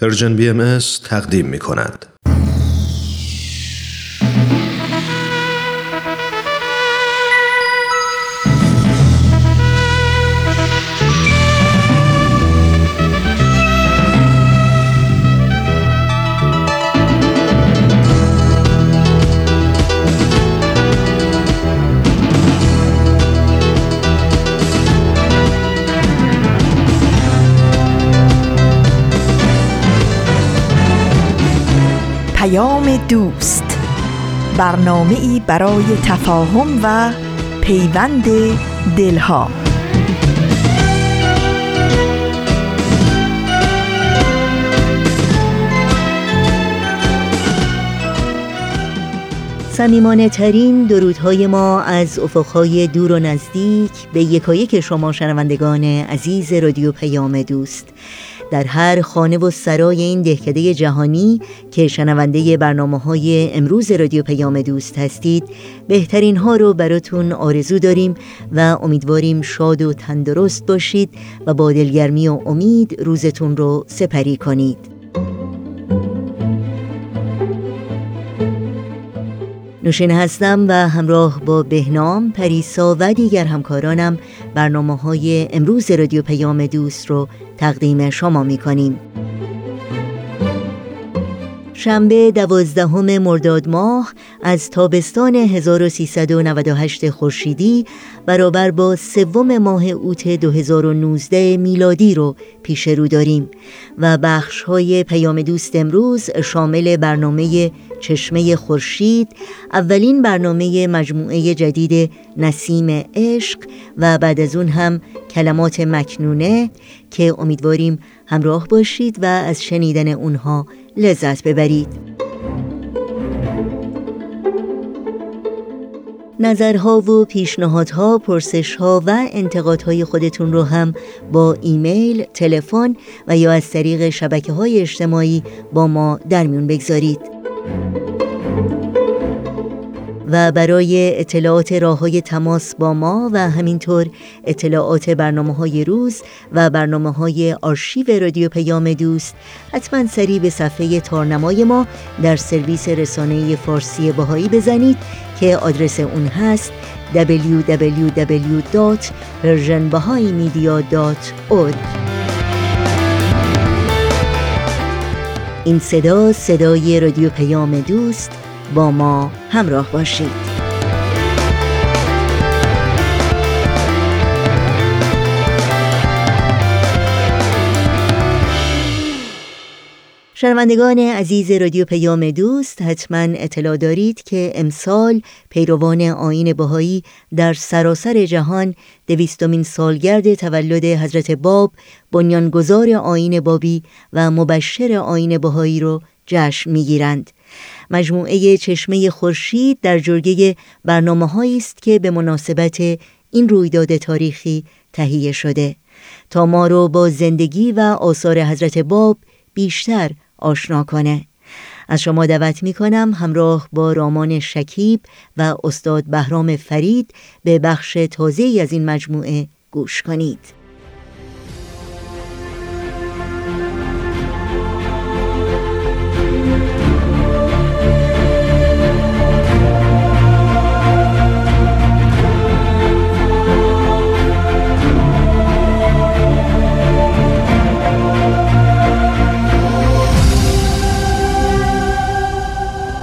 پرژن BMS تقدیم می کند. دوست، برنامه‌ای برای تفاهم و پیوند دلها. صمیمانه‌ترین درودهای ما از افقهای دور و نزدیک به یکایک شما شنوندگان عزیز رادیو پیام دوست، در هر خانه و سرای این دهکده جهانی که شنونده برنامه‌های امروز رادیو پیام دوست هستید، بهترین ها رو براتون آرزو داریم و امیدواریم شاد و تندرست باشید و با دلگرمی و امید روزتون رو سپری کنید. نوشین هستم و همراه با بهنام، پریسا و دیگر همکارانم برنامه‌های امروز رادیو پیام دوست رو تقدیم شما می‌کنیم. شنبه 12 مرداد ماه از تابستان 1398 خورشیدی برابر با سوم ماه اوت 2019 میلادی رو پیش رو داریم و بخش‌های پیام دوست امروز شامل برنامه چشمه خورشید، اولین برنامه مجموعه جدید نسیم عشق و بعد از اون هم کلمات مکنونه که امیدواریم همراه باشید و از شنیدن اونها لذت ببرید. نظرها و پیشنهادها، پرسشها و انتقادهای خودتون رو هم با ایمیل، تلفن و یا از طریق شبکه‌های اجتماعی با ما در میون بگذارید. و برای اطلاعات راه‌های تماس با ما و همینطور اطلاعات برنامه‌های روز و برنامه‌های آرشیو رادیو پیام دوست، حتما سری به صفحه تارنمای ما در سرویس رسانه فارسی باهایی بزنید که آدرس اون هست www.persianbahaimedia.org. این صدا، صدای رادیو پیام دوست، با ما همراه باشید. شنوندگان عزیز رادیو پیام دوست، حتما اطلاع دارید که امسال پیروان آیین بهایی در سراسر جهان 200مین سالگرد تولد حضرت باب، بنیانگذار آیین بابی و مبشر آیین بهایی رو جشن می‌گیرند. مجموعه چشمه خورشید در جرگه برنامه‌هایی است که به مناسبت این رویداد تاریخی تهیه شده تا ما رو با زندگی و آثار حضرت باب بیشتر آشنا کنه. از شما دعوت می‌کنم همراه با رامان شکیب و استاد بهرام فرید به بخش تازه‌ای از این مجموعه گوش کنید.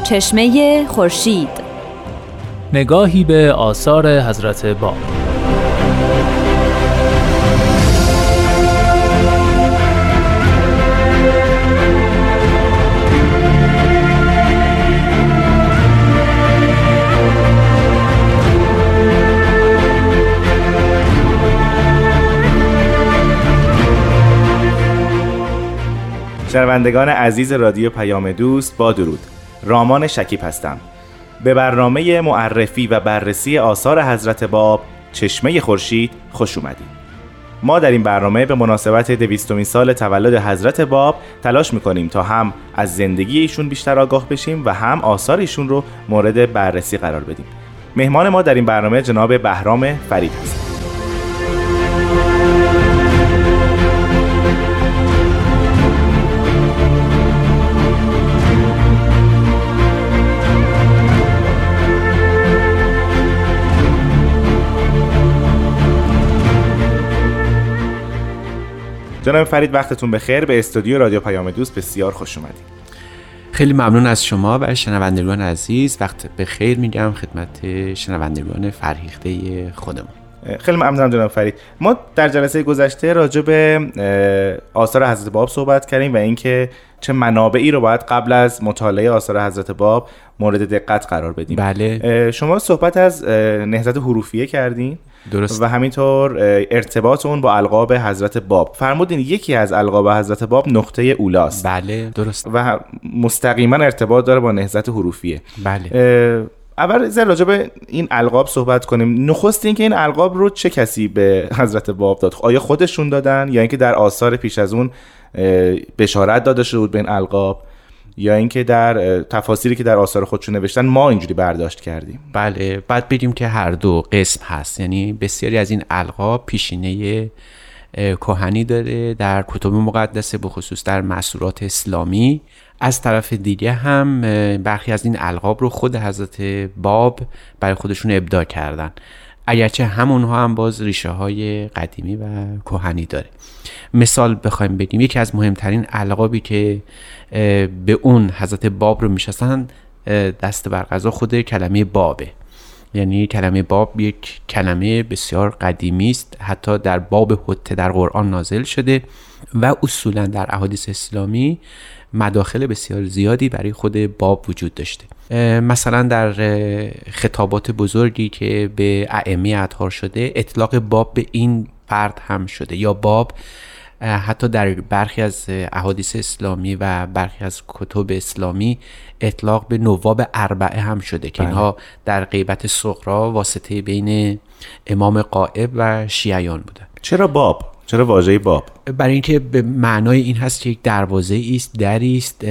چشمه خورشید، نگاهی به آثار حضرت باب. شنوندگان عزیز رادیو پیام دوست، با درود. رامان شکیب هستم. به برنامه معرفی و بررسی آثار حضرت باب، چشمه خورشید، خوش اومدید. ما در این برنامه به مناسبت 200مین سال تولد حضرت باب تلاش میکنیم تا هم از زندگی ایشون بیشتر آگاه بشیم و هم آثار ایشون رو مورد بررسی قرار بدیم. مهمان ما در این برنامه جناب بهرام فرید هستند. جناب فرید وقتتون بخیر. به استودیو رادیو پیام دوست بسیار خوش اومدید. خیلی ممنون از شما و شنوندگان عزیز. وقت بخیر میگم خدمت شنوندگان فرهیخته خودمون. خیلی ممنونم جناب فرید. ما در جلسه گذشته راجع به آثار حضرت باب صحبت کردیم و اینکه چه منابعی رو باید قبل از مطالعه آثار حضرت باب مورد دقت قرار بدیم. بله. شما صحبت از نهضت حروفیه کردین. درست. و همینطور ارتباط اون با القاب حضرت باب. فرمودین یکی از القاب حضرت باب نقطه اولاست. بله درست. و مستقیما ارتباط داره با نهضت حروفیه. بله. اول زر راجع به این القاب صحبت کنیم. نخست این که این القاب رو چه کسی به حضرت باب داد؟ آیا خودشون دادن یا اینکه در آثار پیش از اون بشارت داده شده بود به این القاب، یا اینکه در تفاسیری که در آثار خودشون نوشتن ما اینجوری برداشت کردیم؟ بله، بعد بگیم که هر دو قسم هست، یعنی بسیاری از این القاب پیشینه کهنی داره در کتب مقدسه، به خصوص در مسورات اسلامی. از طرف دیگه هم برخی از این القاب رو خود حضرت باب برای خودشون ابداع کردن، اگرچه همونها هم باز ریشه های قدیمی و کهنی داره. مثال بخوایم بگیم، یکی از مهمترین القابی که به اون حضرت باب رو میشستن دست بر قضا خود کلمه بابه. یعنی کلمه باب یک کلمه بسیار قدیمی است، حتی در باب حته در قرآن نازل شده و اصولا در احادیث اسلامی مداخل بسیار زیادی برای خود باب وجود داشته. مثلا در خطابات بزرگی که به ائمه اطهار شده اطلاق باب به این فرد هم شده، یا باب حتی در برخی از احادیث اسلامی و برخی از کتب اسلامی اطلاق به نواب اربعه هم شده که اینها در غیبت صغرا واسطه بین امام غائب و شیعیان بودن. چرا باب؟ چرا واژه باب؟ برای اینکه به معنای این هست که یک دروازه است، دری است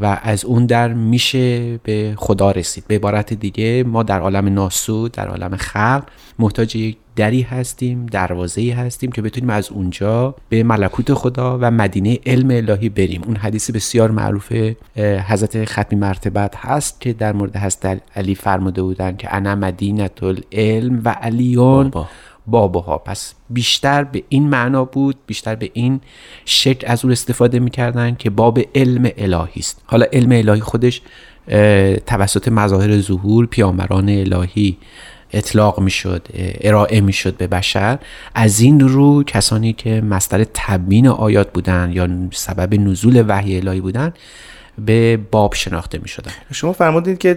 و از اون در میشه به خدا رسید. به عبارت دیگه ما در عالم ناسود، در عالم خلق محتاج یک دری هستیم، دروازه‌ای هستیم که بتونیم از اونجا به ملکوت خدا و مدینه علم الهی بریم. اون حدیث بسیار معروف حضرت ختمی مرتبت هست که در مورد حضرت علی فرموده بودن که انا مدینه العلم و علیون بابها. پس بیشتر به این معنا بود، بیشتر به این شکل از اون استفاده می‌کردن که باب علم الهی است. حالا علم الهی خودش توسط مظاهر ظهور پیامبران الهی اطلاق میشد، ارائه میشد به بشر. از این رو کسانی که مصدر تبیین آیات بودن یا سبب نزول وحی الهی بودن به باب شناخته می شدن. شما فرمودید که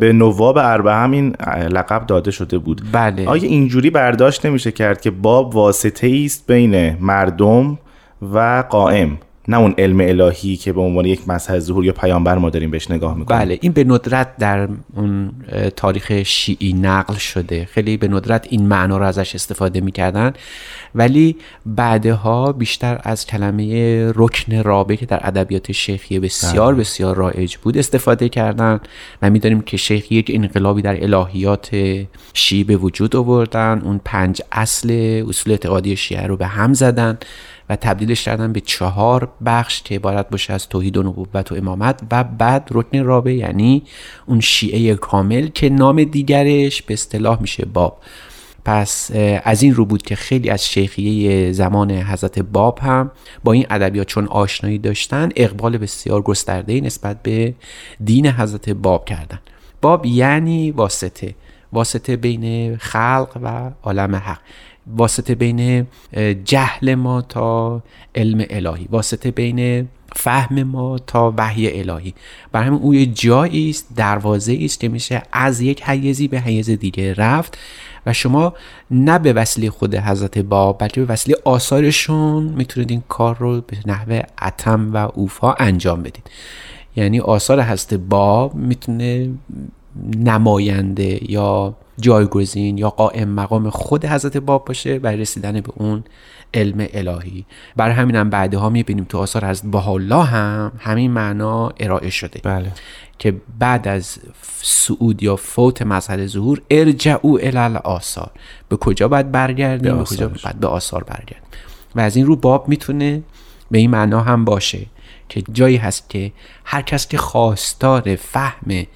به نواب اربعه هم این لقب داده شده بود. بله. آیا اینجوری برداشت نمیشه کرد که باب واسطه ایست بین مردم و قائم، نه اون علم الهی که به عنوان یک مظهر ظهور یا پیامبر ما داریم بهش نگاه میکنیم؟ بله، این به ندرت در اون تاریخ شیعی نقل شده، خیلی به ندرت این معنا رو ازش استفاده میکردن، ولی بعدها بیشتر از کلمه رکن رابعه که در ادبیات شیخی بسیار بسیار رایج بود استفاده کردن و میدونیم که شیخ یک انقلابی در الهیات شیعی به وجود آوردن، اون 5 اصل اعتقادی شیعه رو به هم زدن و تبدیلش کردن به 4 بخش که عبارت باشه از توحید و نبوت و امامت و بعد رکن رابعه، یعنی اون شیعه کامل که نام دیگرش به اصطلاح میشه باب. پس از این رو بود که خیلی از شیخیه زمان حضرت باب هم با این ادبیات چون آشنایی داشتن اقبال بسیار گسترده‌ای نسبت به دین حضرت باب کردن. باب یعنی واسطه، واسطه بین خلق و عالم حق، واسطه بین جهل ما تا علم الهی، واسطه بین فهم ما تا وحی الهی. برای همین او یه جایی است، دروازه است که میشه از یک حیزی به حیز دیگه رفت و شما نه به وسیله خود حضرت باب بلکه به وسیله آثارشون میتونید این کار رو به نحو اتم و اوفا انجام بدید. یعنی آثار حضرت باب میتونه نماینده یا جایگزین یا قائم مقام خود حضرت باب باشه برای رسیدن به اون علم الهی. برای همین هم بعدها میبینیم تو آثار حضرت بهاءالله هم همین معنا ارائه شده. بله. که بعد از صعود یا فوت مظهر ظهور ارجعوا الی الاثار، به کجا باید برگردیم؟ به کجا باید به آثار برگردیم. و از این رو باب میتونه به این معنا هم باشه که جایی هست که هر کس که خواستار فهم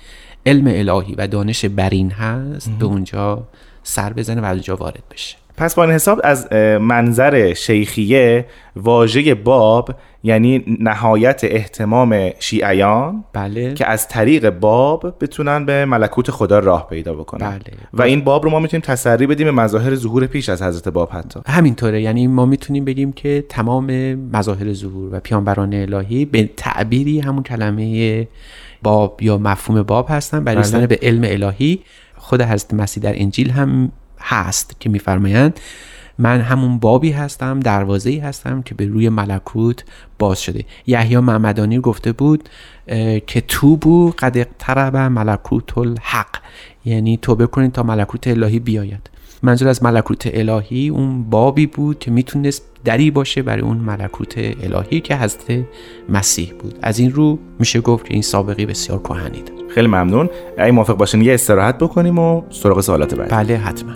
علم الهی و دانش برین هست به اونجا سر بزنه و از اونجا وارد بشه. پس با این حساب از منظر شیخیه واژه باب یعنی نهایت اهتمام شیعیان، بله، که از طریق باب بتونن به ملکوت خدا راه پیدا بکنن، بله. و این باب رو ما میتونیم تسری بدیم به مظاهر ظهور پیش از حضرت باب حتی. همینطوره، یعنی ما میتونیم بگیم که تمام مظاهر ظهور و پیامبران الهی به تعبیری همون کلمه باب یا مفهوم باب هستن، برای رسیدن به علم الهی. خود حضرت مسیح در انجیل هم هست که میفرمایند من همون بابی هستم، دروازه‌ای هستم که به روی ملکوت باز شده. یحیی محمدانی گفته بود که توبو قد اقترب ملکوت الحق، یعنی توبه کنید تا ملکوت الهی بیاید. منظور از ملکوت الهی اون بابی بود که میتونست دری باشه برای اون ملکوت الهی که حضرت مسیح بود. از این رو میشه گفت که این سابقه بسیار کهنی داره. خیلی ممنون. اگه موافق باشین یه استراحت بکنیم و سراغ سوالات بعدی. بله حتما.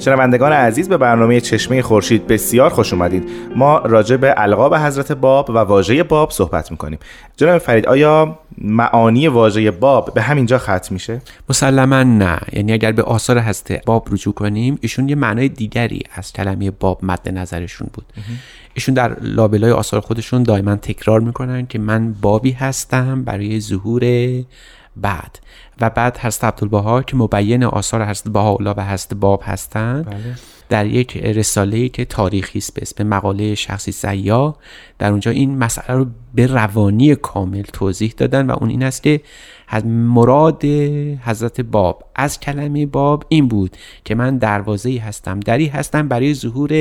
شنوندگان عزیز، به برنامه چشمه خورشید بسیار خوش اومدید. ما راجع به القاب حضرت باب و واژه باب صحبت میکنیم. جناب فرید، آیا معانی واژه باب به همینجا ختم میشه؟ مسلما نه، یعنی اگر به آثار حضرت باب رجوع کنیم، ایشون یه معنای دیگری از کلمه باب مد نظرشون بود. ایشون در لابلای آثار خودشون دائما تکرار میکنن که من بابی هستم برای ظهور بعد. و بعد حضرت عبدالبها که مبین آثار حضرت بهاءالله و حضرت باب هستند، بله، در یک رساله‌ای که تاریخی است به اسم مقاله شخصی سیاح، در اونجا این مسئله رو به روانی کامل توضیح دادن و اون این است که مراد حضرت باب از کلمه باب این بود که من دروازه‌ای هستم، دری هستم برای ظهور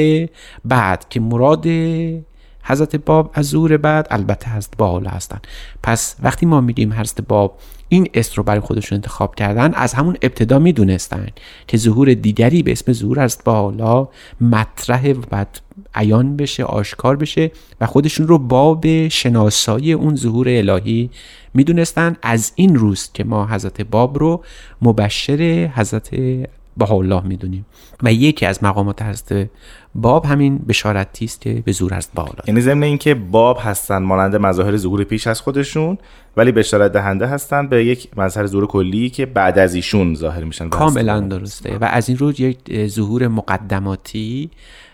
بعد، که مراد حضرت باب از ظهور بعد البته حضرت بهاءالله هستند. پس وقتی ما میگیم حضرت باب این اسم رو برای خودشون انتخاب کردن، از همون ابتدا میدونستن که ظهور دیگری به اسم ظهور حضرت بهاءالله مطرحه و بعد عیان بشه، آشکار بشه، و خودشون رو باب شناسایی اون ظهور الهی میدونستن. از این روز که ما حضرت باب رو مبشر حضرت بهاءالله میدونیم و یکی از مقامات حضرت باب همین بشارتی است که به ظهور حضرت بهاءالله، یعنی ضمن اینکه باب هستن مانند مظاهر ظهور پیش از خودشون، ولی بشارت دهنده هستن به یک مظهر ظهور کلی که بعد از ایشون ظاهر میشن. کاملا درسته. و از این رو یک ظهور مقدماتی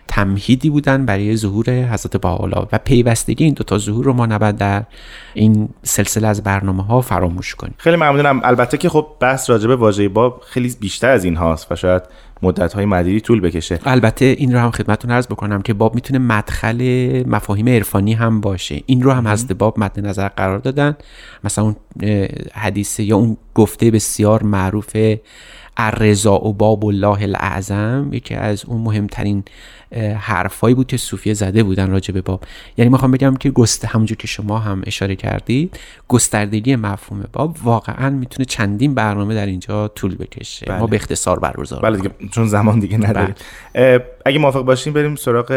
تمهیدی بودن برای ظهور حضرت بهاءالله، و پیوستگی این دوتا ظهور رو ما نباید در این سلسله از برنامه ها فراموش کنیم. خیلی ممنونم. البته که خب بحث راجع به واژه باب خیلی بیشتر از این هاست و شاید مدت‌های مدیدی طول بکشه. البته این رو هم خدمتتون عرض بکنم که باب میتونه مدخل مفاهیم عرفانی هم باشه. این رو هم حضرت باب مد نظر قرار دادن. مثلا اون حدیث یا اون گفته بسیار معروف الرضا و باب الله الاعظم، یکی از اون مهمترین حرفایی بود که صوفیه زده بودن راجع به باب. یعنی میخوام بگم که همونجور که شما هم اشاره کردید، گستردگی مفهوم باب واقعا میتونه چندین برنامه در اینجا طول بکشه. بله. ما به اختصار برگزاریم. بله دیگه، چون زمان دیگه نداریم. بله. اگه موافق باشیم بریم سراغ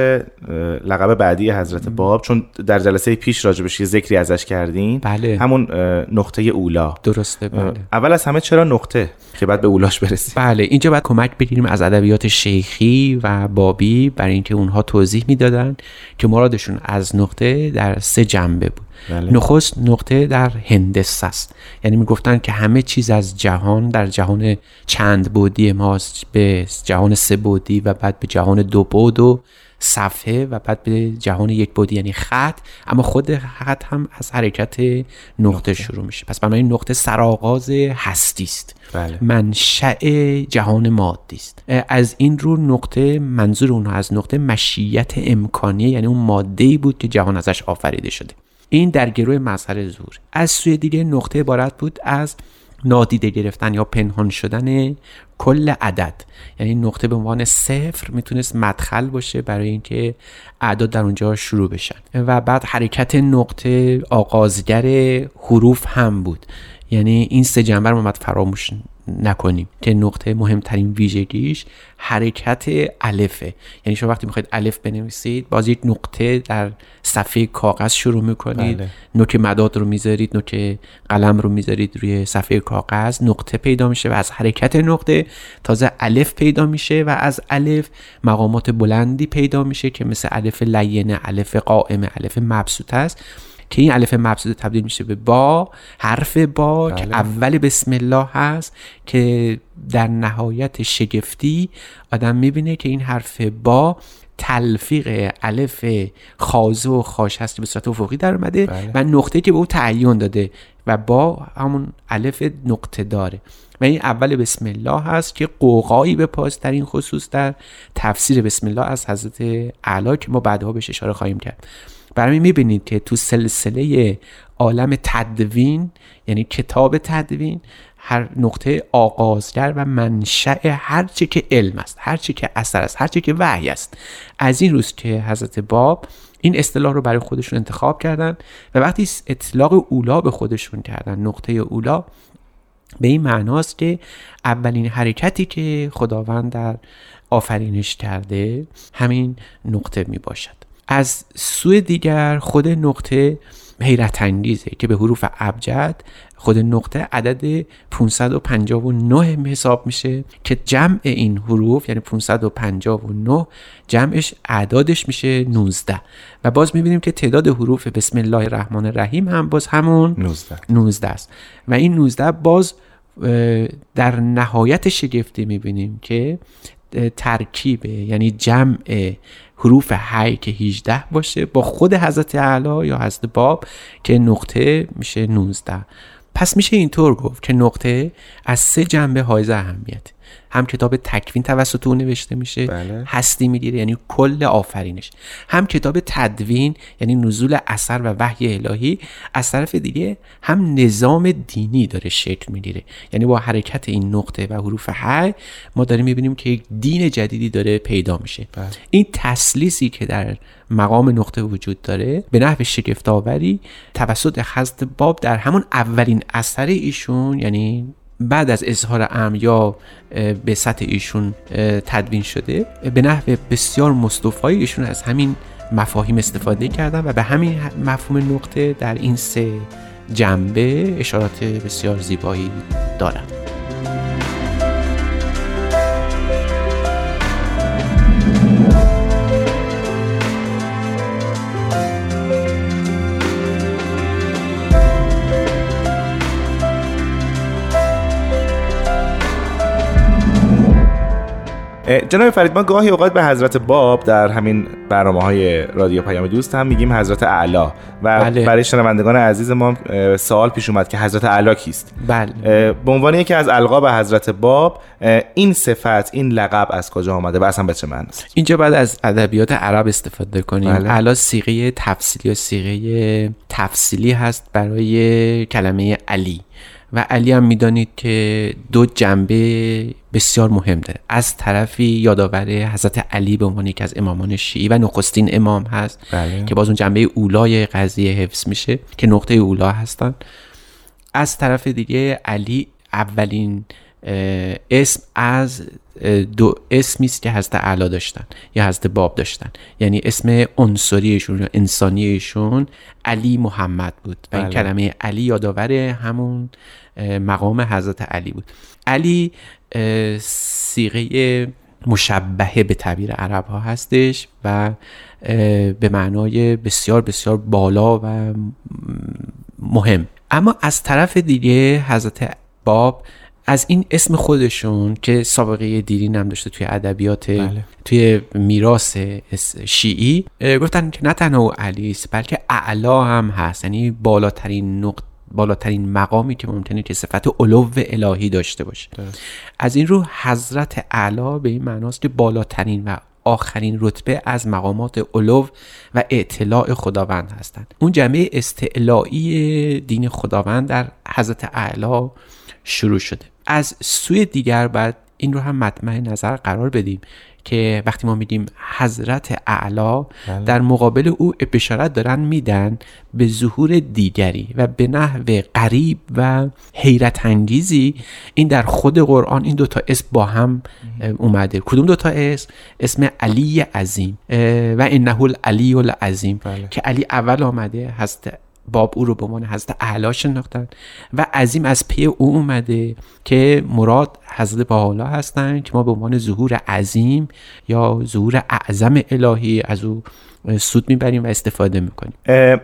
لقب بعدی حضرت باب، چون در جلسه پیش راجع بهش ذکری ازش کردین. بله. همون نقطه اولا. درسته. بله. اول از همه چرا نقطه که بعد به اولاش برسیم؟ بله، اینجا باید کمک بگیریم از ادبیات شیخی و بابی، برای اینکه اونها توضیح میدادن که مرادشون از نقطه در سه جنبه بود. بله. نخست نقطه در هندسه است، یعنی میگفتن که همه چیز از جهان، در جهان چند بعدی ماست به جهان سه بعدی و بعد به جهان دو بعد و صفحه و بعد به جهان یک بعدی یعنی خط، اما خود خط هم از حرکت نقطه شروع میشه. پس برای نقطه سرآغاز هستی است. بله. منشأ جهان مادی است. از این رو نقطه، منظور اونها از نقطه مشیت امکانیه، یعنی اون ماده‌ای بود که جهان ازش آفریده شده. این در گروه مظهر ظهور. از سوی دیگه نقطه عبارت بود از نادیده گرفتن یا پنهان شدن کل عدد، یعنی نقطه به عنوان صفر میتونست مدخل باشه برای اینکه اعداد در اونجا شروع بشن. و بعد حرکت نقطه آغازگر حروف هم بود، یعنی این سه جنبه رو ما فراموش نکنیم که نقطه مهمترین ویژگیش حرکت الفه. یعنی شما وقتی میخواید الف بنویسید باز یک نقطه در صفحه کاغذ شروع میکنید، بله. نوک مداد رو میذارید، نوک قلم رو میذارید روی صفحه کاغذ، نقطه پیدا میشه و از حرکت نقطه تازه الف پیدا میشه و از الف مقامات بلندی پیدا میشه که مثل الف لینه، الف قائمه، الف مبسوطه است که این الف مبسوطه تبدیل میشه به با، حرف با، بله. که اول بسم الله هست که در نهایت شگفتی آدم میبینه که این حرف با تلفیق الف خازه و خاش هست که به صورت افقی در اومده، بله. و نقطه که به او تعین داده و با همون الف نقطه داره و این اول بسم الله هست که قوقایی به پاس در این خصوص در تفسیر بسم الله از حضرت اعلی که ما بعدها بهش اشاره خواهیم کرد. برای میبینید که تو سلسله عالم تدوین، یعنی کتاب تدوین، هر نقطه آغازگر و منشأ هر چی که علم است، هر چی که اثر است، هر چی که وحی است. از این روز که حضرت باب این اصطلاح رو برای خودشون انتخاب کردن و وقتی اطلاق اولا به خودشون کردن، نقطه اولا به این معناست که اولین حرکتی که خداوند در آفرینش کرده همین نقطه می باشد. از سوی دیگر خود نقطه حیرت انگیزه که به حروف ابجد خود نقطه عدد 559 حساب میشه که جمع این حروف، یعنی 559 جمعش اعدادش میشه 19 و باز میبینیم که تعداد حروف بسم الله الرحمن الرحیم هم باز همون 19 است و این 19 باز در نهایت شگفتی میبینیم که ترکیب، یعنی جمع حروف حی که 18 باشه با خود حضرت اعلی یا حضرت باب که نقطه میشه 19. پس میشه اینطور گفت که نقطه از سه جنبه حائز اهمیت، هم کتاب تکوین توسط اون نوشته میشه، بله. هستی میگیره، یعنی کل آفرینش، هم کتاب تدوین، یعنی نزول اثر و وحی الهی، از طرف دیگه هم نظام دینی داره شکل میگیره. یعنی با حرکت این نقطه و حروف حی ما داریم میبینیم که یک دین جدیدی داره پیدا میشه، بله. این تسلیسی که در مقام نقطه وجود داره به نحو شگفت‌آوری توسط حضرت باب در همون اولین اثر ایشون، یعنی بعد از اظهار امر یا به سطح ایشون تدوین شده، به نحو بسیار مصطفایی ایشون از همین مفاهیم استفاده کردن و به همین مفهوم نقطه در این سه جنبه اشارات بسیار زیبایی دارن. جناب فرید، ما گاهی اوقات به حضرت باب در همین برنامه‌های رادیو پیام دوست هم میگیم حضرت اعلی و بله. برای شنوندگان عزیز ما سوال پیش اومد که حضرت اعلی کیست؟ بله. به عنوان یکی از القاب حضرت باب این صفت، این لقب از کجا آمده و اصلا به چه معنی است؟ اینجا بعد از ادبیات عرب استفاده کنیم. بله. اعلی صیغه تفصیلی و صیغه تفصیلی هست برای کلمه علی و علی هم میدانید که دو جنبه بسیار مهم داره. از طرفی یادآور حضرت علی به عنوان یکی از امامان شیعی و نخستین امام هست، بله. که باز اون جنبه اولای قضیه حفظ میشه که نقطه اولا هستن. از طرف دیگه علی اولین اسم از دو اسمی است که حضرت اعلی داشتن یا حضرت باب داشتن، یعنی اسم عنصریشون یا انسانیشون علی محمد بود و بله. این کلمه علی یادآور همون مقام حضرت علی بود. علی صیغه مشبهه به تعبیر عرب ها هستش و به معنای بسیار بسیار بالا و مهم. اما از طرف دیگه حضرت باب از این اسم خودشون که سابقه دیرین هم داشته توی ادبیات، بله. توی میراث شیعی گفتن که نه تنها علی است بلکه اعلی هم هست، یعنی بالاترین نقطه، بالاترین مقامی که ممکنه که صفت علو الهی داشته باشه. از این رو حضرت اعلی به این معناست که بالاترین و آخرین رتبه از مقامات علو و اعتلاء خداوند هستند. اون جنبه استعلایی دین خداوند در حضرت اعلی شروع شده. از سوی دیگر بعد این رو هم مطمع نظر قرار بدیم که وقتی ما میگیم حضرت اعلی در مقابل او بشارت دارن میدن به ظهور دیگری و به نحو غریب و حیرت انگیزی این در خود قرآن این دوتا اسم با هم اومده. کدوم دوتا اسم؟ اسم علی عظیم و انه العلی العظیم که علی اول آمده هست، باب او رو به عنوان حضرت اعلی شناختن و عظیم از پی او اومده که مراد حضرت بالا هستن که ما به عنوان ظهور عظیم یا ظهور اعظم الهی از او سود میبریم و استفاده میکنیم.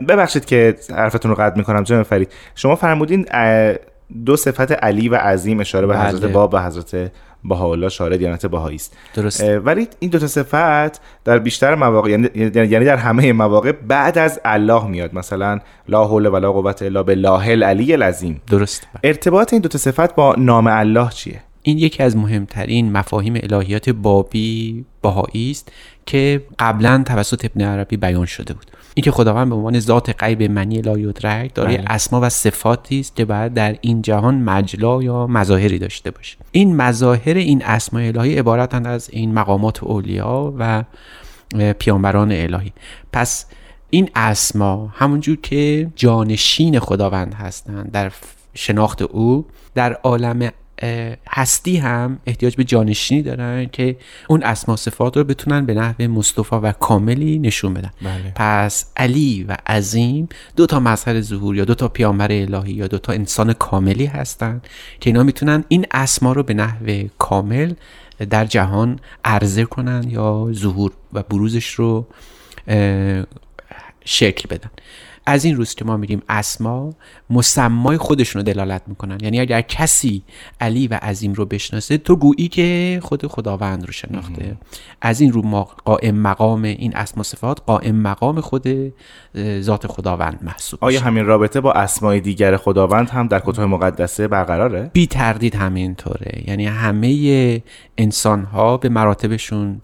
ببخشید که حرفتون رو قطع میکنم جناب فرید، شما فرمودین دو صفت علی و عظیم اشاره به حضرت باب و حضرت بهاءالله شارع دیانت بهایی است، درسته؟ ولی این دو تا صفت در بیشتر مواقع یعنی در همه مواقع بعد از الله میاد، مثلا لا حول ولا قوت الا بالله العلی العظیم، درسته؟ ارتباط این دو تا صفت با نام الله چیه؟ این یکی از مهمترین مفاهیم الهیات بابی بهایی است که قبلا توسط ابن عربی بیان شده بود. این که خداوند به عنوان ذات غیب منی لا یدرک دارای اسما و صفاتی است که باید در این جهان مجلا یا مظاهری داشته باشه. این مظاهر این اسما الهی عبارتند از این مقامات اولیا و پیامبران الهی. پس این اسما همونجور که جانشین خداوند هستند در شناخت او، در عالم هستی هم احتیاج به جانشینی دارن که اون اسما صفات رو بتونن به نحو مصطفی و کاملی نشون بدن. بله. پس علی و عظیم دو تا مظهر ظهور یا دو تا پیامبر الهی یا دو تا انسان کاملی هستن که اینا میتونن این اسما رو به نحو کامل در جهان عرضه کنن یا ظهور و بروزش رو شکل بدن. از این روز که ما میگیم اسما، مسمای خودشون رو دلالت میکنن، یعنی اگر کسی علی و عظیم رو بشناسه تو گویی که خود خداوند رو شناخته. از این رو قائم مقام این اسما صفات قائم مقام خود ذات خداوند محسوب. آیا همین رابطه با اسمای دیگر خداوند هم در کتاب مقدسه برقراره؟ بی تردید همینطوره، یعنی همه انسان ها به مراتبشون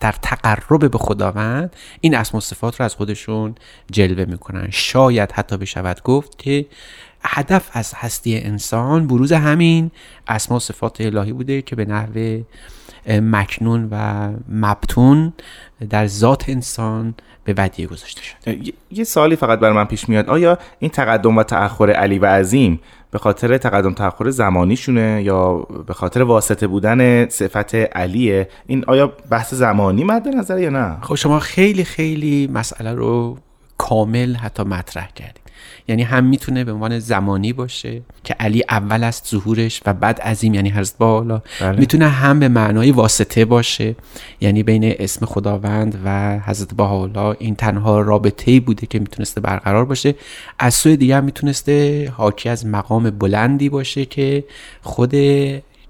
در تقرب به خداوند این اسما و صفات رو از خودشون جلوه میکنن. شاید حتی بشود گفت که هدف از هستی انسان بروز همین اسما و صفات الهی بوده که به نحو مکنون و مبتون در ذات انسان به ودیعه گذاشته شد. یه سوالی فقط بر من پیش میاد، آیا این تقدم و تأخر علی و عظیم به خاطر تقدم تأخر زمانیشونه یا به خاطر واسطه بودن صفت علیه؟ این آیا بحث زمانی مد نظر یا نه؟ خب شما خیلی مسئله رو کامل حتی مطرح کردید. یعنی هم میتونه به عنوان زمانی باشه که علی اول است ظهورش و بعد عظیم یعنی حضرت بالا. بله. میتونه هم به معنای واسطه باشه، یعنی بین اسم خداوند و حضرت بالا این تنها رابطه‌ای بوده که میتونسته برقرار باشه. از سوی دیگر میتونسته حاکی از مقام بلندی باشه که خود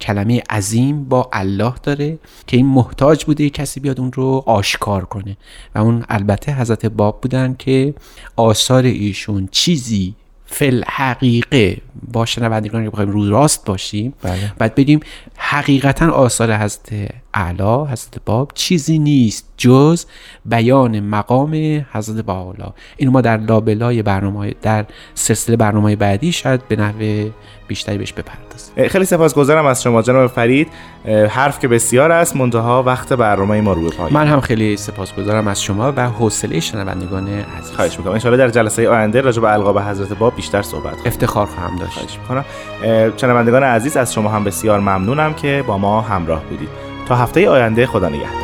کلمه عظیم با الله داره که این محتاج بوده کسی بیاد اون رو آشکار کنه و اون البته حضرت باب بودن که آثار ایشون چیزی فل حقیقه با شنوندگان که بخوایم رو راست باشیم. بله. بعد بگیم حقیقتا آثار حضرت اعلی حضرت باب چیزی نیست جز بیان مقام حضرت بالا. اینو ما در لابلای برنامه در سلسله برنامه‌های بعدی شاید به نحو بیشتری بهش بپردازیم. خیلی سپاسگزارم از شما جناب فرید، حرف که بسیار است منتها وقت برنامه ما رو به پایان. من هم خیلی سپاسگزارم از شما و حوصله شنوندگان عزیز. خواهش می‌کنم. ان شاءالله در جلسه آینده راجع به القاب حضرت باب بیشتر صحبت کنیم. افتخار خواهم داشت. خواهش می‌کنم. شنوندگان عزیز از شما هم بسیار ممنونم که با ما همراه بودید. تا هفته آینده خدا نگهدار.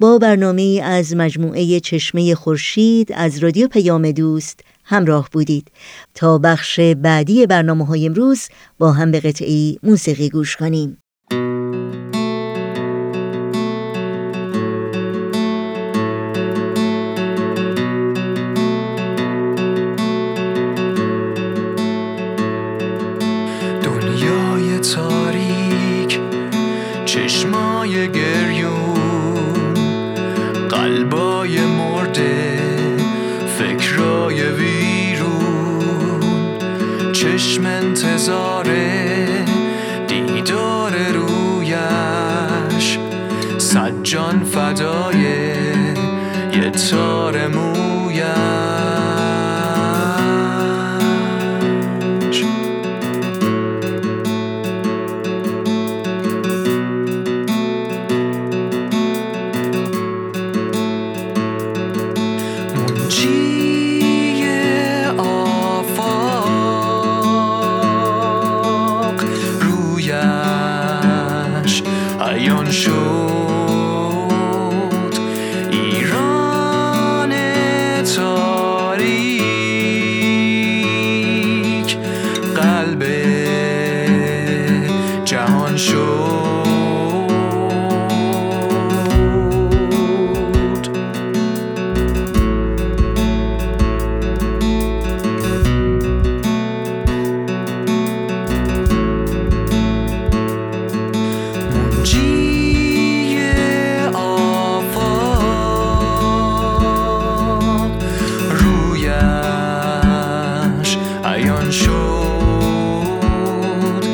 با برنامه از مجموعه چشمه خورشید از رادیو پیام دوست همراه بودید. تا بخش بعدی برنامه‌های امروز با هم به قطعی موسیقی گوش کنیم. دنیای تاریک، چشمای گریون، قلبای مرده، فکر انتظار دیدار رویش، صد جان فدای یه تار مویش. منجی ایان شد ایران تاریک، قلب جهان شد. منجی آفاق رویش عیان شد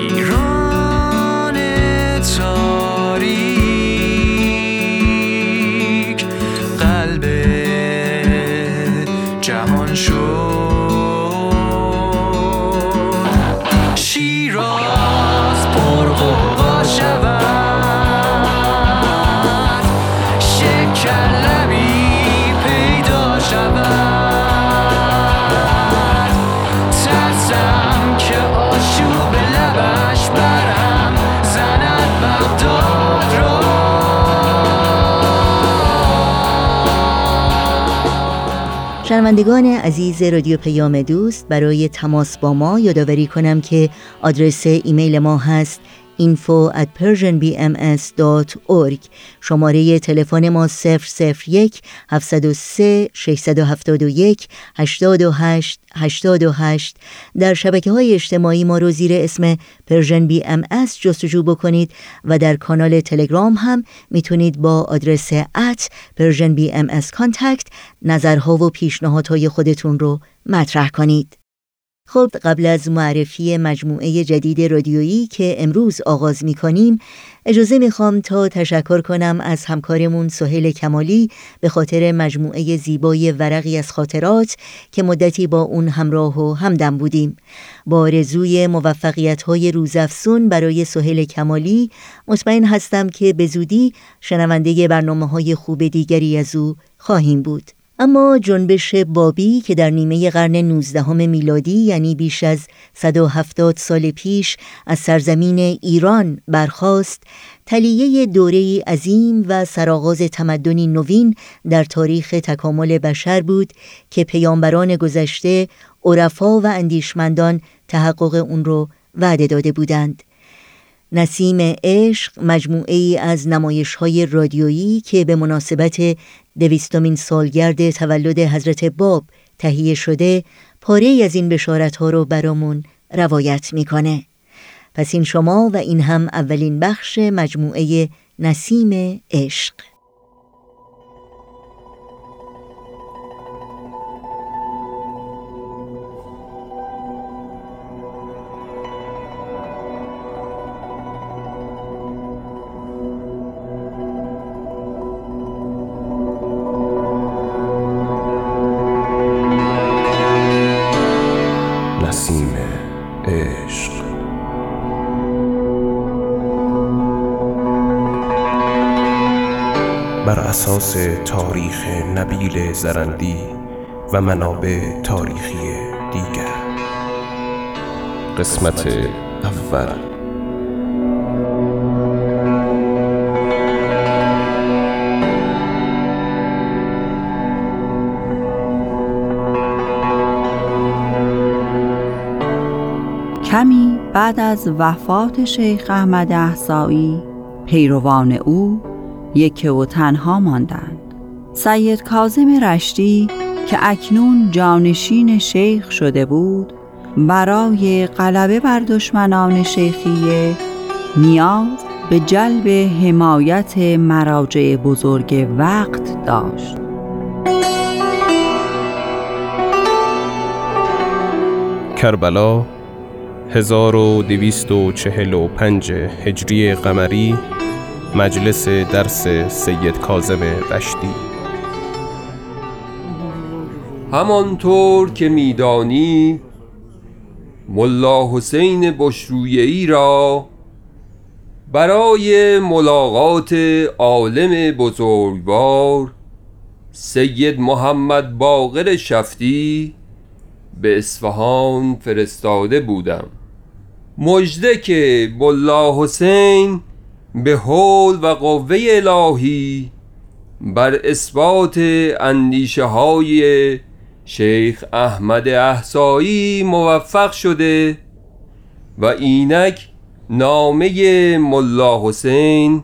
ایران تاریک، قلب جهان شد. شیراز پرغوغا شود، شکرلبی پیدا شود، ترسم که آشوب لبش برم زند بغداد را. شنوندگان عزیز رادیو پیام دوست، برای تماس با ما یادآوری کنم که آدرس ایمیل ما هست info@persianbms.org. شماره تلفن ما 001-703-671-828-828. در شبکه‌های اجتماعی ما رو زیر اسم پرژن بی ام اس جستجو بکنید و در کانال تلگرام هم میتونید با آدرس @persianbmscontact نظرها و پیشنهادهای خودتون رو مطرح کنید. خب، قبل از معرفی مجموعه جدید رادیویی که امروز آغاز می‌کنیم، اجازه می‌خوام تا تشکر کنم از همکارمون سهیل کمالی به خاطر مجموعه زیبای ورقی از خاطرات که مدتی با اون همراه و همدم بودیم. با آرزوی موفقیت‌های روزافزون برای سهیل کمالی، مطمئن هستم که به زودی شنونده برنامه‌های خوب دیگری از او خواهیم بود. اما جنبش بابی که در نیمه قرن 19 میلادی، یعنی بیش از 170 سال پیش، از سرزمین ایران برخاست، تلیه دوره‌ای عظیم و سرآغاز تمدنی نوین در تاریخ تکامل بشر بود که پیامبران گذشته، عرفا و اندیشمندان تحقق اون رو وعده داده بودند. نسیم عشق، مجموعه‌ای از نمایش‌های رادیویی که به مناسبت 200مین سالگرد تولد حضرت باب تهیه شده، پاره‌ای از این بشارت‌ها رو برامون روایت می‌کنه. پس این شما و این هم اولین بخش مجموعه نسیم عشق. اساس تاریخ نبیل زرندی و منابع تاریخی دیگر. قسمت اول. کمی بعد از وفات شیخ احمد احصایی، پیروان او یکی و تنها ماندند. سید کاظم رشتی که اکنون جانشین شیخ شده بود، برای غلبه بر دشمنان شیخیه نیاز به جلب حمایت مراجع بزرگ وقت داشت. کربلا 1245 هجری قمری، مجلس درس سید کاظم رشتی. همانطور که میدانی ملا حسین بشرویه‌ای را برای ملاقات عالم بزرگوار سید محمد باقر شفتی به اصفهان فرستاده بودم. مژده که ملا حسین به حول و قوه الهی بر اثبات اندیشه های شیخ احمد احصایی موفق شده و اینک نامه ملا حسین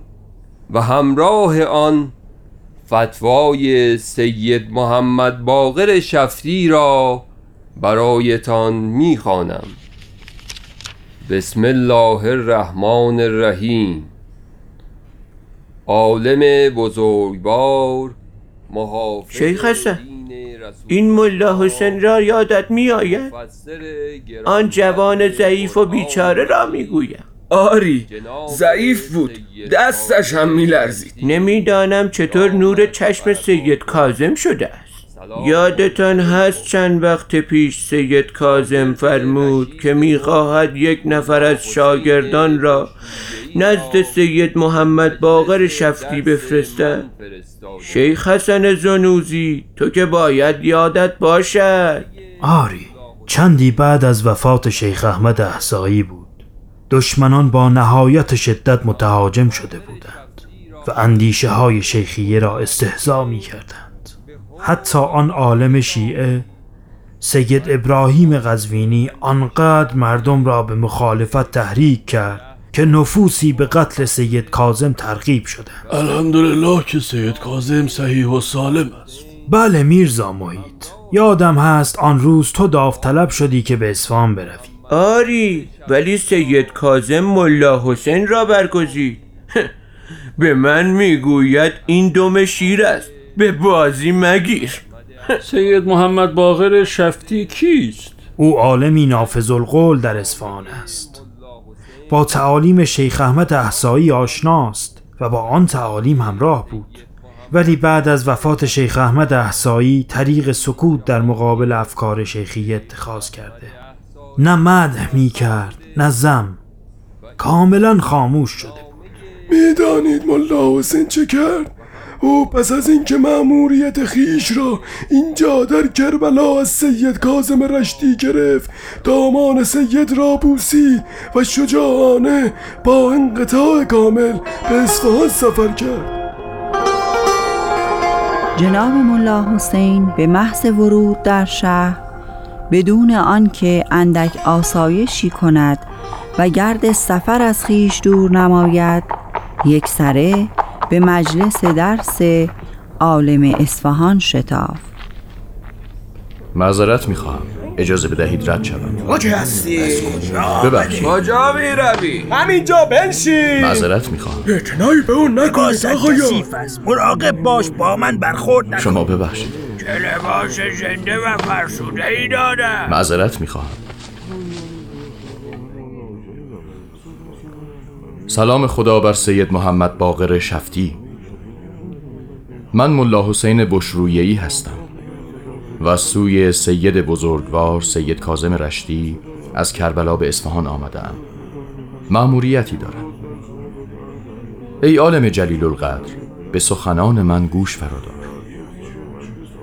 و همراه آن فتوای سید محمد باقر شفتی را برایتان میخوانم. بسم الله الرحمن الرحیم. عالم بزرگوار محافظ شیخ حسن، این ملا حسین را یادت می آید؟ آن جوان ضعیف و بیچاره را می گویم. آری، ضعیف بود، دستش هم می لرزید. نمیدانم چطور نور چشم سید کاظم شده است. یادتان هست چند وقت پیش سید کاظم فرمود که می خواهد یک نفر از شاگردان را نزد سید محمد باقر شفتی بفرستند؟ شیخ حسن زنوزی، تو که باید یادت باشد. آری، چندی بعد از وفات شیخ احمد احصایی بود. دشمنان با نهایت شدت متهاجم شده بودند و اندیشه های شیخیه را استهزا می کردند. حتی آن عالم شیعه سید ابراهیم قزوینی آنقدر مردم را به مخالفت تحریک کرد که نفوسی به قتل سید کاظم ترغیب شدند. الحمدلله که سید کاظم صحیح و سالم است. بله میرزا محیط، یادم هست آن روز تو داوطلب شدی که به اصفهان بروی. آری، ولی سید کاظم ملا حسین را برگزید. به من میگوید این دم شیر است، به بازی مگیر. سید محمد باقر شفتی کیست؟ او عالمی نافذ القول در اصفهان است. با تعالیم شیخ احمد احصایی آشناست و با آن تعالیم همراه بود، ولی بعد از وفات شیخ احمد احصایی طریق سکوت در مقابل افکار شیخی اتخاذ کرده. نه مدح می کرد نه ذم، کاملا خاموش شده بود. میدانید ملا حسین چه کرد؟ او پس از اینکه مأموریت خیش را اینجا در کربلا از سید کاظم رشتی گرفت، دامان سید را بوسید و شجاعانه با انقطاع کامل به اصفهان سفر کرد. جناب ملا حسین به محض ورود در شهر بدون آنکه اندک آسایشی کند و گرد سفر از خویش دور نماید، یک سره به مجلس درس عالم اصفهان شتافت. معذرت میخواهم، اجازه بدهید رد شوم. کجا هستی؟ ببخشید. کجا میروی؟ همینجا بنشین. معذرت میخواهم. اعتنایی به اون نکنید آقایا، مراقب باش با من برخورد نکنید. شما ببخشید. لباس زنده و فرسوده ای دادم. معذرت میخواهم. سلام خدا بر سید محمد باقر شفتی. من ملا حسین بشرویه‌ای هستم و از سوی سید بزرگوار سید کاظم رشتی از کربلا به اصفهان آمدم. مأموریتی دارم. ای عالم جلیل القدر، به سخنان من گوش فرادار.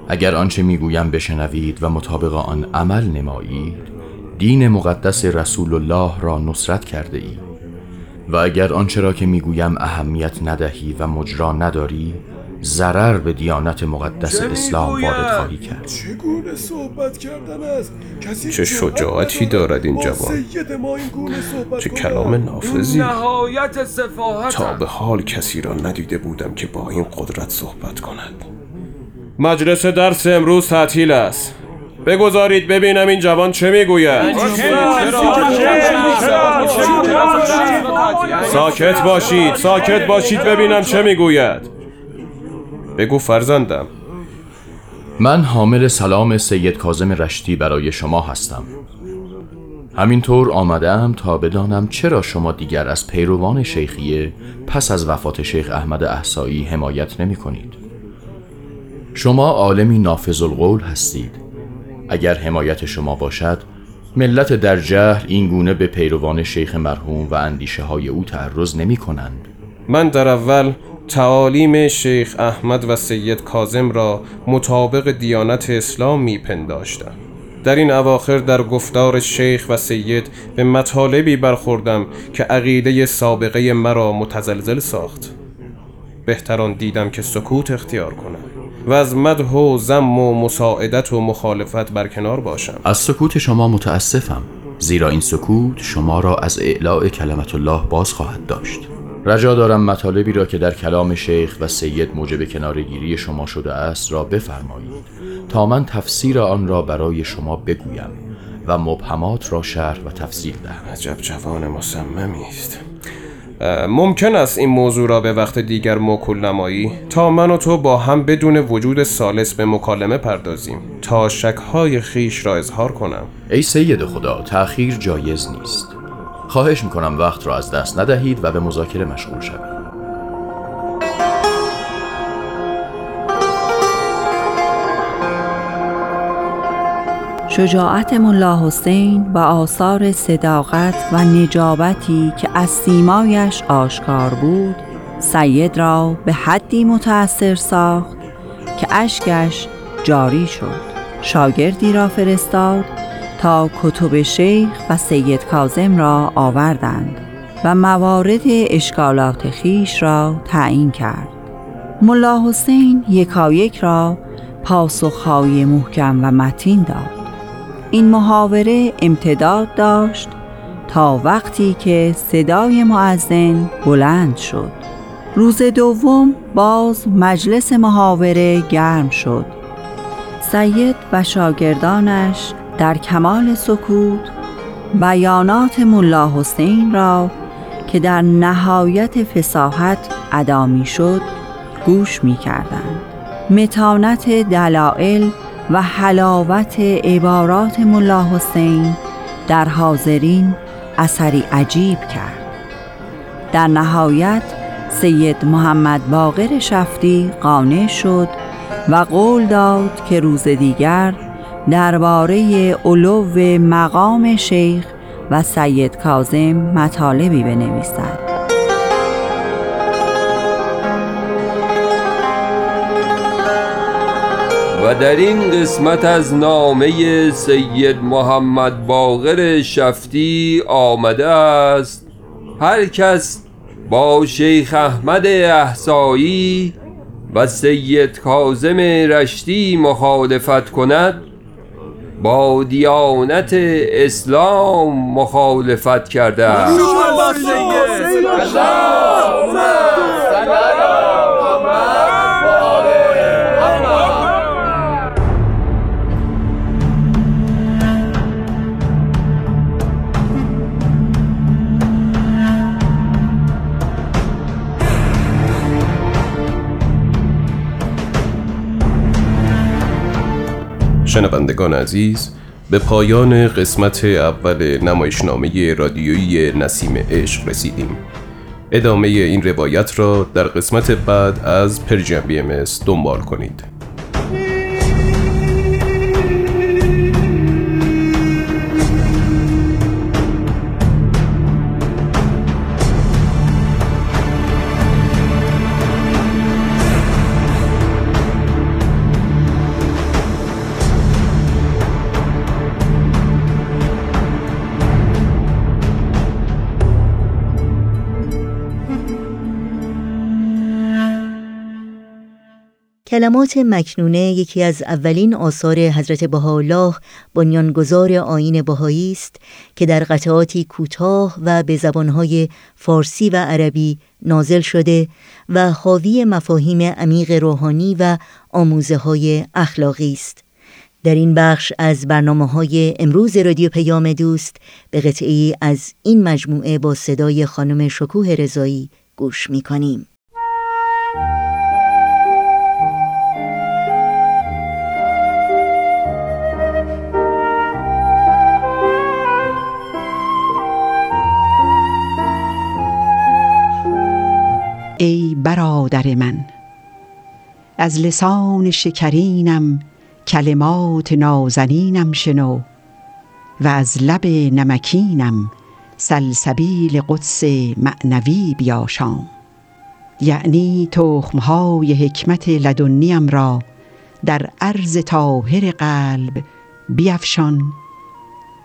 اگر آنچه میگویم بشنوید و مطابق آن عمل نمایید، دین مقدس رسول الله را نصرت کرده ای، و اگر آنچه را که میگویم اهمیت ندهی و مجرا نداری، ضرر به دیانت مقدس اسلام وارد خواهی کرد. چگونه صحبت کردن است؟ چه شجاعتی دارد این جوان، چه کلام نافذی. تا به حال کسی را ندیده بودم که با این قدرت صحبت کند. مجلس درس امروز تعطیل است. بگذارید ببینم این جوان چه میگوید. ساکت باشید ببینم چه میگوید. بگو فرزندم. من حامل سلام سید کاظم رشتی برای شما هستم. همینطور آمدم تا بدانم چرا شما دیگر از پیروان شیخیه پس از وفات شیخ احمد احصایی حمایت نمی کنید. شما عالمی نافذ القول هستید. اگر حمایت شما باشد، ملت در جهل اینگونه به پیروان شیخ مرحوم و اندیشه های او تعرض نمی کنند. من در اول تعالیم شیخ احمد و سید کاظم را مطابق دیانت اسلام می پنداشتم. در این اواخر در گفتار شیخ و سید به مطالبی برخوردم که عقیده سابقه مرا متزلزل ساخت. بهتران دیدم که سکوت اختیار کنم و از مدح و ذم و مساعدت و مخالفت برکنار باشم. از سکوت شما متاسفم، زیرا این سکوت شما را از اعلاء کلمت الله باز خواهد داشت. رجا دارم مطالبی را که در کلام شیخ و سید موجب کناره‌گیری شما شده است را بفرمایید تا من تفسیر آن را برای شما بگویم و مبهمات را شرح و تفصیل دهم. عجب جوان مصممی است. ممکن است این موضوع را به وقت دیگر موکول نمایی تا من و تو با هم بدون وجود ثالث به مکالمه پردازیم تا شک‌های خیش را اظهار کنم. ای سید خدا، تأخیر جایز نیست. خواهش میکنم وقت را از دست ندهید و به مذاکره مشغول شوید. شجاعت ملا حسین با آثار صداقت و نجابتی که از سیمایش آشکار بود، سید را به حدی متأثر ساخت که اشکش جاری شد. شاگردی را فرستاد تا کتب شیخ و سید کاظم را آوردند و موارد اشکالات خیش را تعیین کرد. ملا حسین یکایک را پاسخهای محکم و متین داد. این محاوره امتداد داشت تا وقتی که صدای مؤذن بلند شد. روز دوم باز مجلس محاوره گرم شد. سید و شاگردانش در کمال سکوت بیانات ملا حسین را که در نهایت فصاحت ادا می‌شد گوش می‌کردند. متانت دلائل و حلاوت عبارات ملا حسین در حاضرین اثری عجیب کرد. در نهایت سید محمد باقر شفتی قانع شد و قول داد که روز دیگر درباره علو مقام شیخ و سید کاظم مطالبی بنویسد. و در این قسمت از نامه سید محمد باقر شفتی آمده است: هر کس با شیخ احمد احصایی و سید کاظم رشتی مخالفت کند، با دیانت اسلام مخالفت کرده است. شنوندگان عزیز، به پایان قسمت اول نمایشنامه رادیویی نسیم عشق رسیدیم. ادامه این روایت را در قسمت بعد از پرژن BMS دنبال کنید. کلمات مکنونه یکی از اولین آثار حضرت بهاءالله بنیانگذار آیین بهایی است که در قطعاتی کوتاه و به زبانهای فارسی و عربی نازل شده و حاوی مفاهیم عمیق روحانی و آموزه‌های اخلاقی است. در این بخش از برنامه‌های امروز رادیو پیام دوست به قطعه‌ای از این مجموعه با صدای خانم شکوه رضایی گوش می‌کنیم. ای برادر من، از لسان شکرینم کلمات نازنینم شنو و از لب نمکینم سلسبیل قدس معنوی بیاشام. یعنی تخمهای حکمت لدنیم را در عرض طاهر قلب بیفشان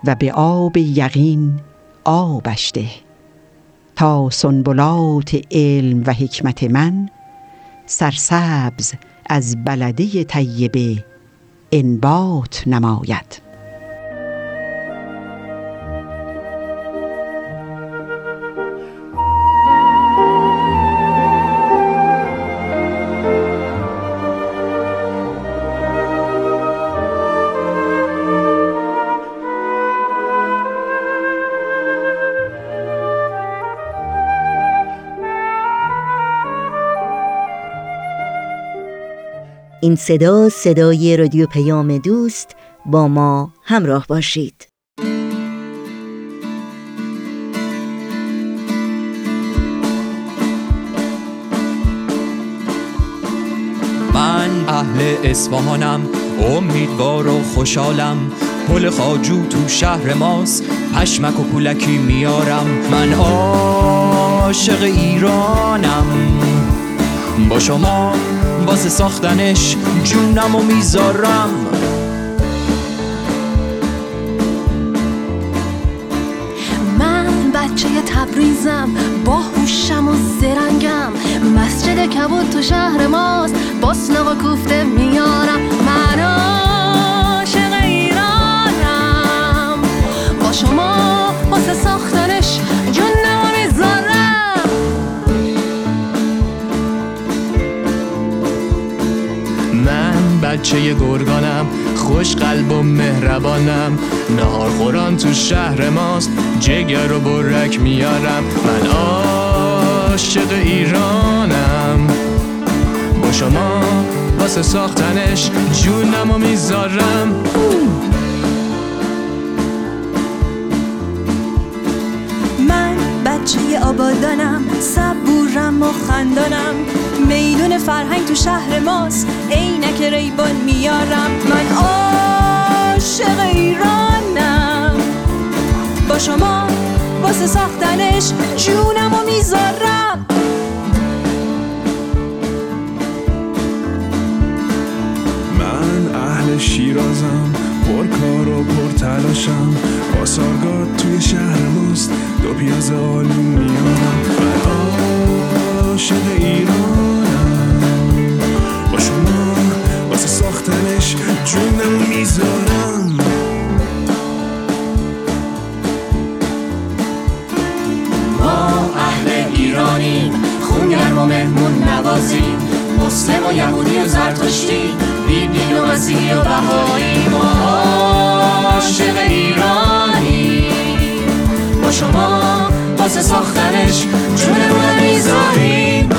و به آب یقین آبش ده تا سنبلات علم و حکمت من سرسبز از بلده طیبه انبات نماید. این صدا صدای رادیو پیام دوست، با ما همراه باشید. من اهل اصفهانم، امیدوار و خوشحالم، پل خواجو تو شهر ماست، پشمک و پولکی میارم. من عاشق ایرانم، با شما واسه ساختنش جونم و میذارم. من بچه تبریزم، با هوشم و زرنگم، مسجد کبود تو شهر ماست، باسن و کوفته میارم. من عاشق ایرانم، با شما واسه ساختنش جونم و میذارم. بچه گرگانم، خوش قلب و مهربانم، نهار خوران تو شهر ماست، جگر و برک میارم. من عاشق ایرانم، با شما واسه ساختنش جونم و میذارم. من بچه آبادانم، صبورم و خندانم، میدون فرهنگ تو شهر ماست، عینک ریبان میارم. من عاشق ایرانم، با شما واسه ساختنش جونم و میذارم. من اهل شیرازم، پرکار و پرتلاشم، آثارگاه توی شهر ماست، دو پیاز آلو میارم. من عاشق ایران، با شما واسه ساختنش جونم میذارم. ما اهل ایرانیم، خونگرم و مهمون نوازیم، مسلم و یهودی و زرتشتی، بیدین و مسیحی و بهایی. ما عاشق ایرانیم، با شما واسه ساختنش جونم میذاریم.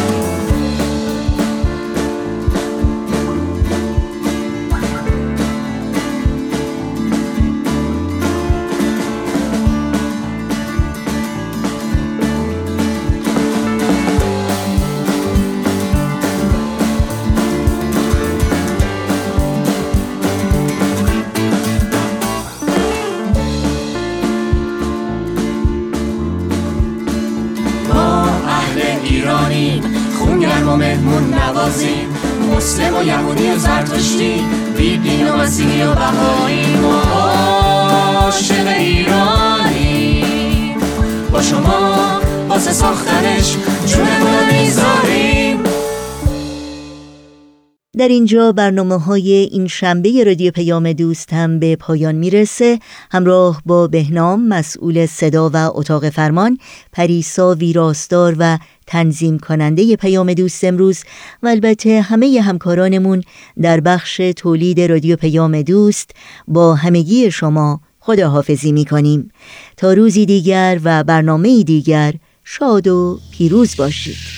مسلم و یهودی و زرتشتی، بیدین و مسیحی و بهایی. ما عاشق ایرانیم، با شما واسه ساختنش جونمون میذاریم. در اینجا برنامه های این شنبه رادیو پیام دوست هم به پایان میرسه. همراه با بهنام مسئول صدا و اتاق فرمان، پریسا ویراستار و تنظیم کننده پیام دوست امروز، و البته همه همکارانمون در بخش تولید رادیو پیام دوست، با همگی شما خداحافظی میکنیم. تا روزی دیگر و برنامه دیگر، شاد و پیروز باشید.